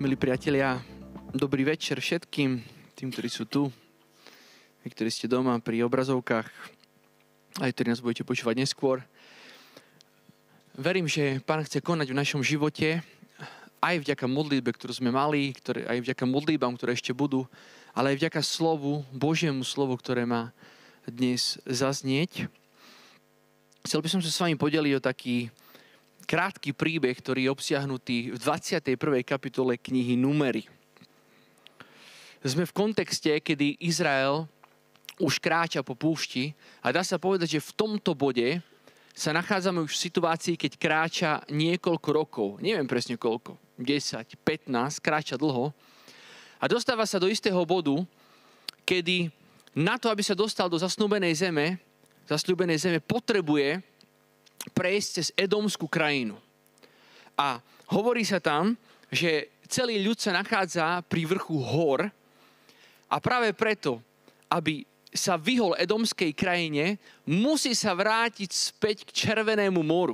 Milí priatelia, dobrý večer všetkým tým, ktorí sú tu, vy, ktorí ste doma pri obrazovkách, aj ktorí nás budete počúvať neskôr. Verím, že Pán chce konať v našom živote aj vďaka modlitbe, ktorú sme mali, aj vďaka modlitbám, ktoré ešte budú, ale aj vďaka slovu, Božiemu slovu, ktoré má dnes zaznieť. Chcel by som sa s vami podeliť o taký krátky príbeh, ktorý je obsiahnutý v 21. kapitole knihy Númery. Sme v kontexte, kedy Izrael už kráča po púšti a dá sa povedať, že v tomto bode sa nachádzame už v situácii, keď kráča niekoľko rokov, neviem presne koľko, 10, 15, kráča dlho a dostáva sa do istého bodu, kedy na to, aby sa dostal do zasľúbenej zeme, potrebuje prejsť cez Edomskú krajinu. A hovorí sa tam, že celý ľud sa nachádza pri vrchu hor a práve preto, aby sa vyhol Edomskej krajine, musí sa vrátiť späť k Červenému moru.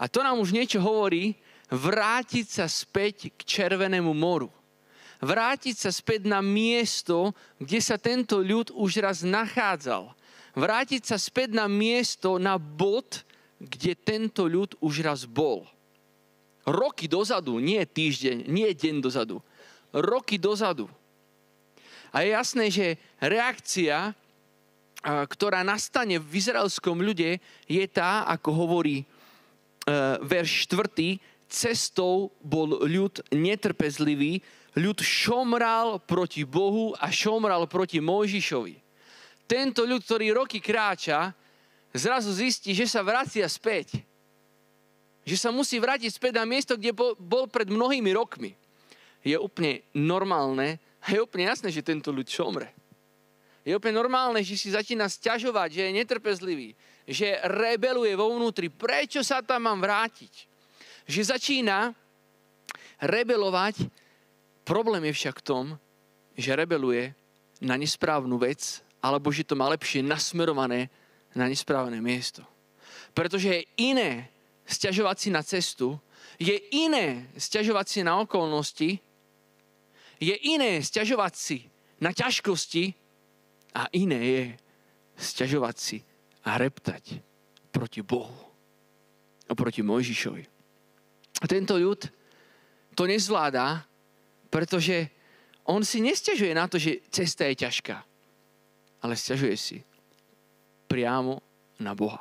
A to nám už niečo hovorí, vrátiť sa späť k Červenému moru. Vrátiť sa späť na miesto, kde sa tento ľud už raz nachádzal. Vrátiť sa späť na miesto, na bod, kde tento ľud už raz bol. Roky dozadu, nie týždeň, nie deň dozadu. Roky dozadu. A je jasné, že reakcia, ktorá nastane v izraelskom ľude, je tá, ako hovorí verš 4. Cestou bol ľud netrpezlivý, ľud šomral proti Bohu a šomral proti Mojžišovi. Tento ľud, ktorý roky kráča, zrazu zistí, že sa vracia späť. Že sa musí vrátiť späť na miesto, kde bol pred mnohými rokmi. Je úplne normálne a je úplne jasné, že tento ľud šomre. Je úplne normálne, že si začína sťažovať, že je netrpezlivý, že rebeluje vo vnútri. Prečo sa tam mám vrátiť? Že začína rebelovať. Problém je však v tom, že rebeluje na nesprávnu vec, alebo že to má lepšie nasmerované na nesprávne miesto. Pretože je iné sťažovať si na cestu, je iné sťažovať si na okolnosti, je iné sťažovať si na ťažkosti a iné je sťažovať si a reptať proti Bohu a proti Mojžišovi. A tento ľud to nezvládá, pretože on si nesťažuje na to, že cesta je ťažká. Ale sťažuje si priamo na Boha.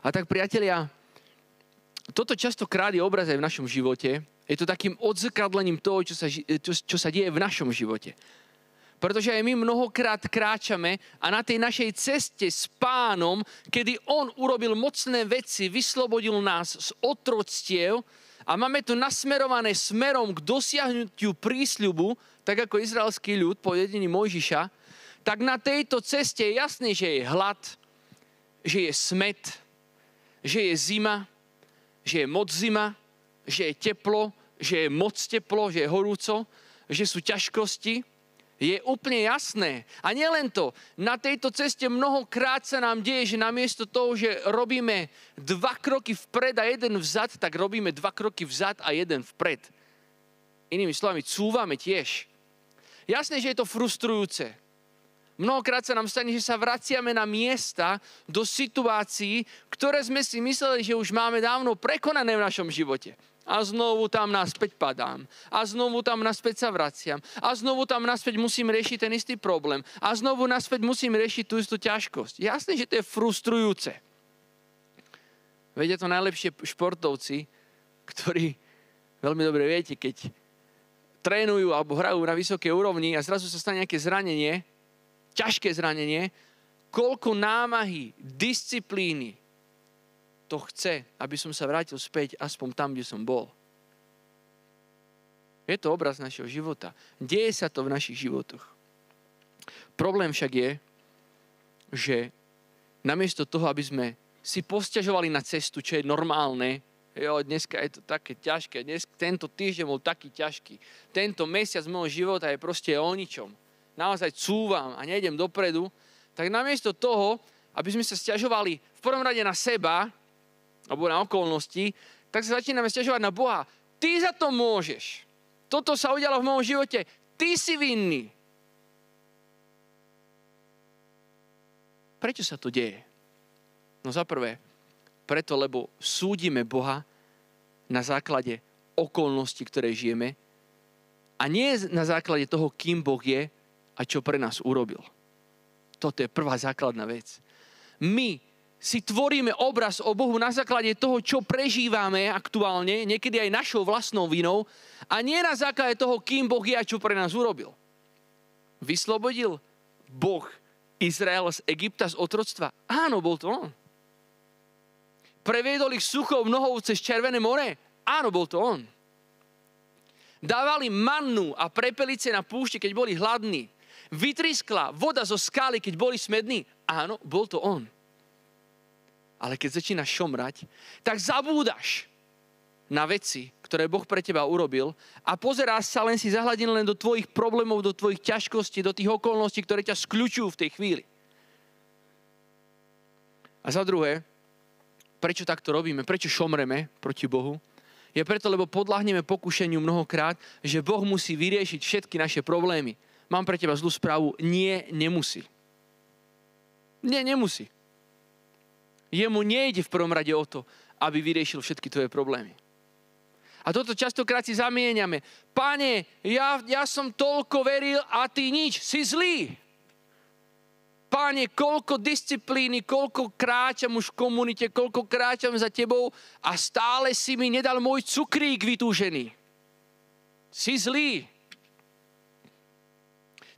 A tak, priatelia, toto častokrát je obraz aj v našom živote. Je to takým odzrkadlením toho, čo sa deje v našom živote. Pretože aj my mnohokrát kráčame a na tej našej ceste s Pánom, kedy On urobil mocné veci, vyslobodil nás z otroctiev a máme to nasmerované smerom k dosiahnutiu prísľubu, tak ako izraelský ľud po jedení Mojžiša, tak na tejto ceste je jasné, že je hlad, že je smäd, že je zima, že je moc zima, že je teplo, že je moc teplo, že je horúco, že sú ťažkosti. Je úplne jasné. A nielen to, na tejto ceste mnohokrát sa nám deje, že namiesto toho, že robíme 2 kroky vpred a 1 vzad, tak robíme 2 kroky vzad a 1 vpred. Inými slovami, cúvame tiež. Jasné, že je to frustrujúce. Mnohokrát sa nám stane, že sa vraciame na miesta, do situácií, ktoré sme si mysleli, že už máme dávno prekonané v našom živote. A znovu tam naspäť padám. A znovu tam naspäť sa vraciam. A znovu tam naspäť musím riešiť ten istý problém. A znovu naspäť musím riešiť tú istú ťažkosť. Jasné, že to je frustrujúce. Vedia to najlepšie športovci, ktorí veľmi dobre viete, keď trénujú alebo hrajú na vysokej úrovni a zrazu sa stane nejaké zranenie, ťažké zranenie, koľko námahy, disciplíny to chce, aby som sa vrátil späť aspoň tam, kde som bol. Je to obraz našeho života. Deje sa to v našich životoch. Problém však je, že namiesto toho, aby sme si posťažovali na cestu, čo je normálne, jo, dneska je to také ťažké, tento týždeň bol taký ťažký, tento mesiac môjho života je proste o ničom, naozaj cúvam a nejdem dopredu, tak namiesto toho, aby sme sa sťažovali v prvom rade na seba, alebo na okolnosti, tak sa začíname sťažovať na Boha. Ty za to môžeš. Toto sa udialo v mojom živote. Ty si vinný. Prečo sa to deje? No za prvé, preto, lebo súdime Boha na základe okolností, ktoré žijeme a nie na základe toho, kým Boh je a čo pre nás urobil. Toto je prvá základná vec. My si tvoríme obraz o Bohu na základe toho, čo prežívame aktuálne, niekedy aj našou vlastnou vinou, a nie na základe toho, kým Boh je a čo pre nás urobil. Vyslobodil Boh Izrael z Egypta, z otroctva? Áno, bol to on. Previedol ich suchou nohou cez Červené more? Áno, bol to on. Dávali mannu a prepelice na púšti, keď boli hladní. Vytriskla voda zo skály, keď boli smední? Áno, bol to on. Ale keď začínaš šomrať, tak zabúdaš na veci, ktoré Boh pre teba urobil, a pozeráš sa len, si zahľadený len do tvojich problémov, do tvojich ťažkostí, do tých okolností, ktoré ťa skľučujú v tej chvíli. A za druhé, prečo takto robíme, prečo šomreme proti Bohu, je preto, lebo podľahneme pokušeniu mnohokrát, že Boh musí vyriešiť všetky naše problémy. Mám pre teba zlú správu, nie, nemusí. Nie, nemusí. Jemu nejde v prvom rade o to, aby vyriešil všetky tvoje problémy. A toto častokrát si zamieňame. Pane, ja som toľko veril a ty nič, si zlý. Pane, koľko disciplíny, koľko kráčam už v komunite, koľko kráčam za tebou a stále si mi nedal môj cukrík vytúžený. Si zlý.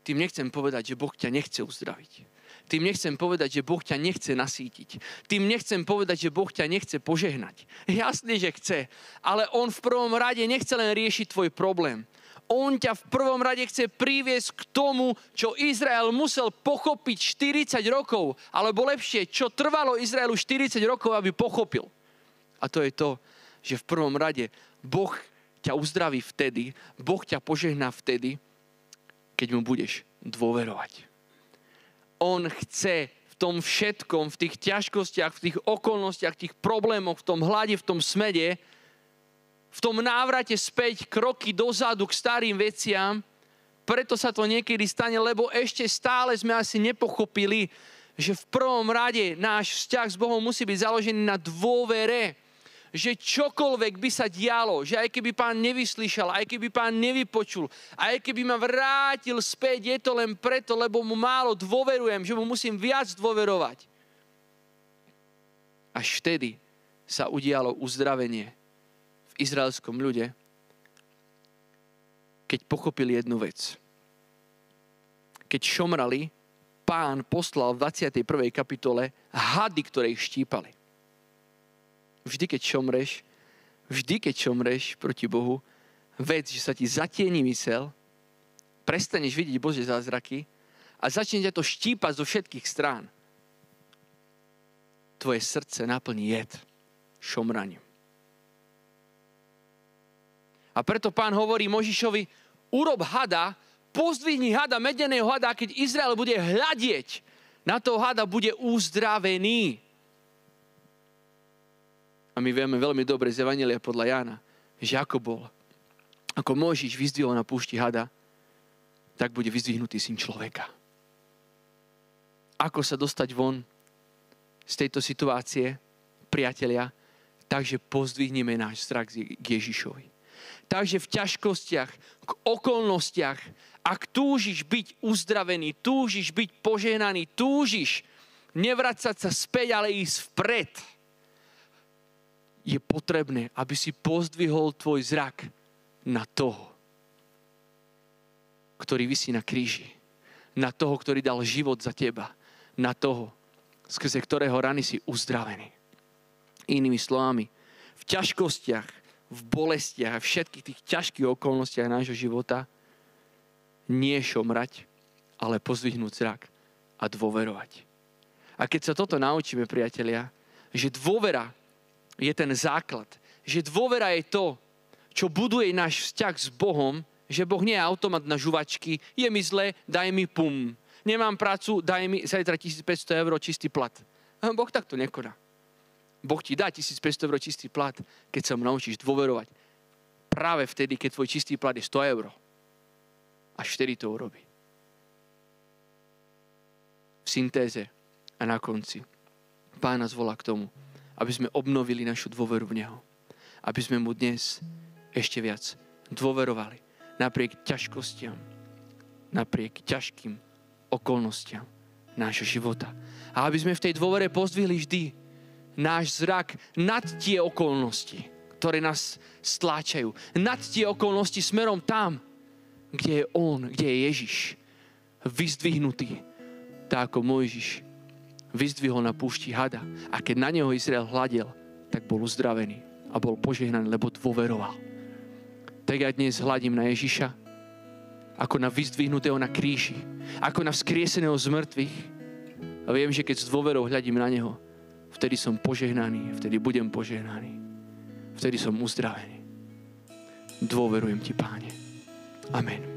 Tým nechcem povedať, že Boh ťa nechce uzdraviť. Tým nechcem povedať, že Boh ťa nechce nasýtiť. Tým nechcem povedať, že Boh ťa nechce požehnať. Jasne, že chce, ale on v prvom rade nechce len riešiť tvoj problém. On ťa v prvom rade chce priviesť k tomu, čo Izrael musel pochopiť 40 rokov, alebo lepšie, čo trvalo Izraelu 40 rokov, aby pochopil. A to je to, že v prvom rade Boh ťa uzdraví vtedy, Boh ťa požehná vtedy, keď mu budeš dôverovať. On chce v tom všetkom, v tých ťažkostiach, v tých okolnostiach, v tých problémoch, v tom hlade, v tom smede, v tom návrate späť kroky dozadu k starým veciam. Preto sa to niekedy stane, lebo ešte stále sme asi nepochopili, že v prvom rade náš vzťah s Bohom musí byť založený na dôvere. Že čokoľvek by sa dialo, že aj keby Pán nevyslyšal, aj keby Pán nevypočul, aj keby ma vrátil späť, je to len preto, lebo mu málo dôverujem, že mu musím viac dôverovať. Až vtedy sa udialo uzdravenie v izraelskom ľude, keď pochopili jednu vec. Keď šomrali, Pán poslal v 21. kapitole hady, ktoré ich štípali. Vždy, keď šomreš proti Bohu, vedz, že sa ti zatieni myseľ, prestaneš vidieť Božie zázraky a začne ťa to štípať zo všetkých strán. Tvoje srdce naplní jed šomraním. A preto Pán hovorí Mojžišovi, urob hada, pozdvihni hada, medeného hada, keď Izrael bude hľadieť na toho hada, bude uzdravený. A my vieme veľmi dobre z Evanjelia podľa Jána, že ako Mojžiš vyzdvihol na púšti hada, tak bude vyzdvihnutý Syn človeka. Ako sa dostať von z tejto situácie, priatelia? Takže pozdvihneme náš strach k Ježišovi. Takže v ťažkostiach, k okolnostiach, ak túžiš byť uzdravený, túžiš byť požehnaný, túžiš nevracať sa späť, ale ísť vpred, je potrebné, aby si pozdvihol tvoj zrak na toho, ktorý visí na kríži. Na toho, ktorý dal život za teba. Na toho, skrze ktorého rany si uzdravený. Inými slovami, v ťažkostiach, v bolestiach a všetkých tých ťažkých okolnostiach nášho života nie šomrať, ale pozdvihnúť zrak a dôverovať. A keď sa toto naučíme, priatelia, že dôvera je ten základ. Že dôvera je to, čo buduje náš vzťah s Bohom, že Boh nie je automat na žuvačky, je mi zle, daj mi pum. Nemám prácu, daj mi zajtra 1500 eur čistý plat. A Boh takto nekoná. Boh ti dá 1500 eur čistý plat, keď sa mu naučíš dôverovať. práve vtedy, keď tvoj čistý plat je 100 eur. Až vtedy to urobí. V syntéze a na konci. Pán nás volá k tomu, aby sme obnovili našu dôveru v Neho. Aby sme Mu dnes ešte viac dôverovali. Napriek ťažkostiam, napriek ťažkým okolnostiam nášho života. A aby sme v tej dôvere pozdvihli vždy náš zrak nad tie okolnosti, ktoré nás stláčajú. Nad tie okolnosti smerom tam, kde je On, kde je Ježiš. Vyzdvihnutý, tak ako Mojžiš vyzdvihol na púšti hada. A keď na neho Izrael hľadel, tak bol uzdravený a bol požehnaný, lebo dôveroval. Tak ja dnes hľadím na Ježiša, ako na vyzdvihnutého na kríži, ako na vzkrieseného z mŕtvych. A viem, že keď s dôverou hľadím na Neho, vtedy som požehnaný, vtedy budem požehnaný, vtedy som uzdravený. Dôverujem Ti, Páne. Amen.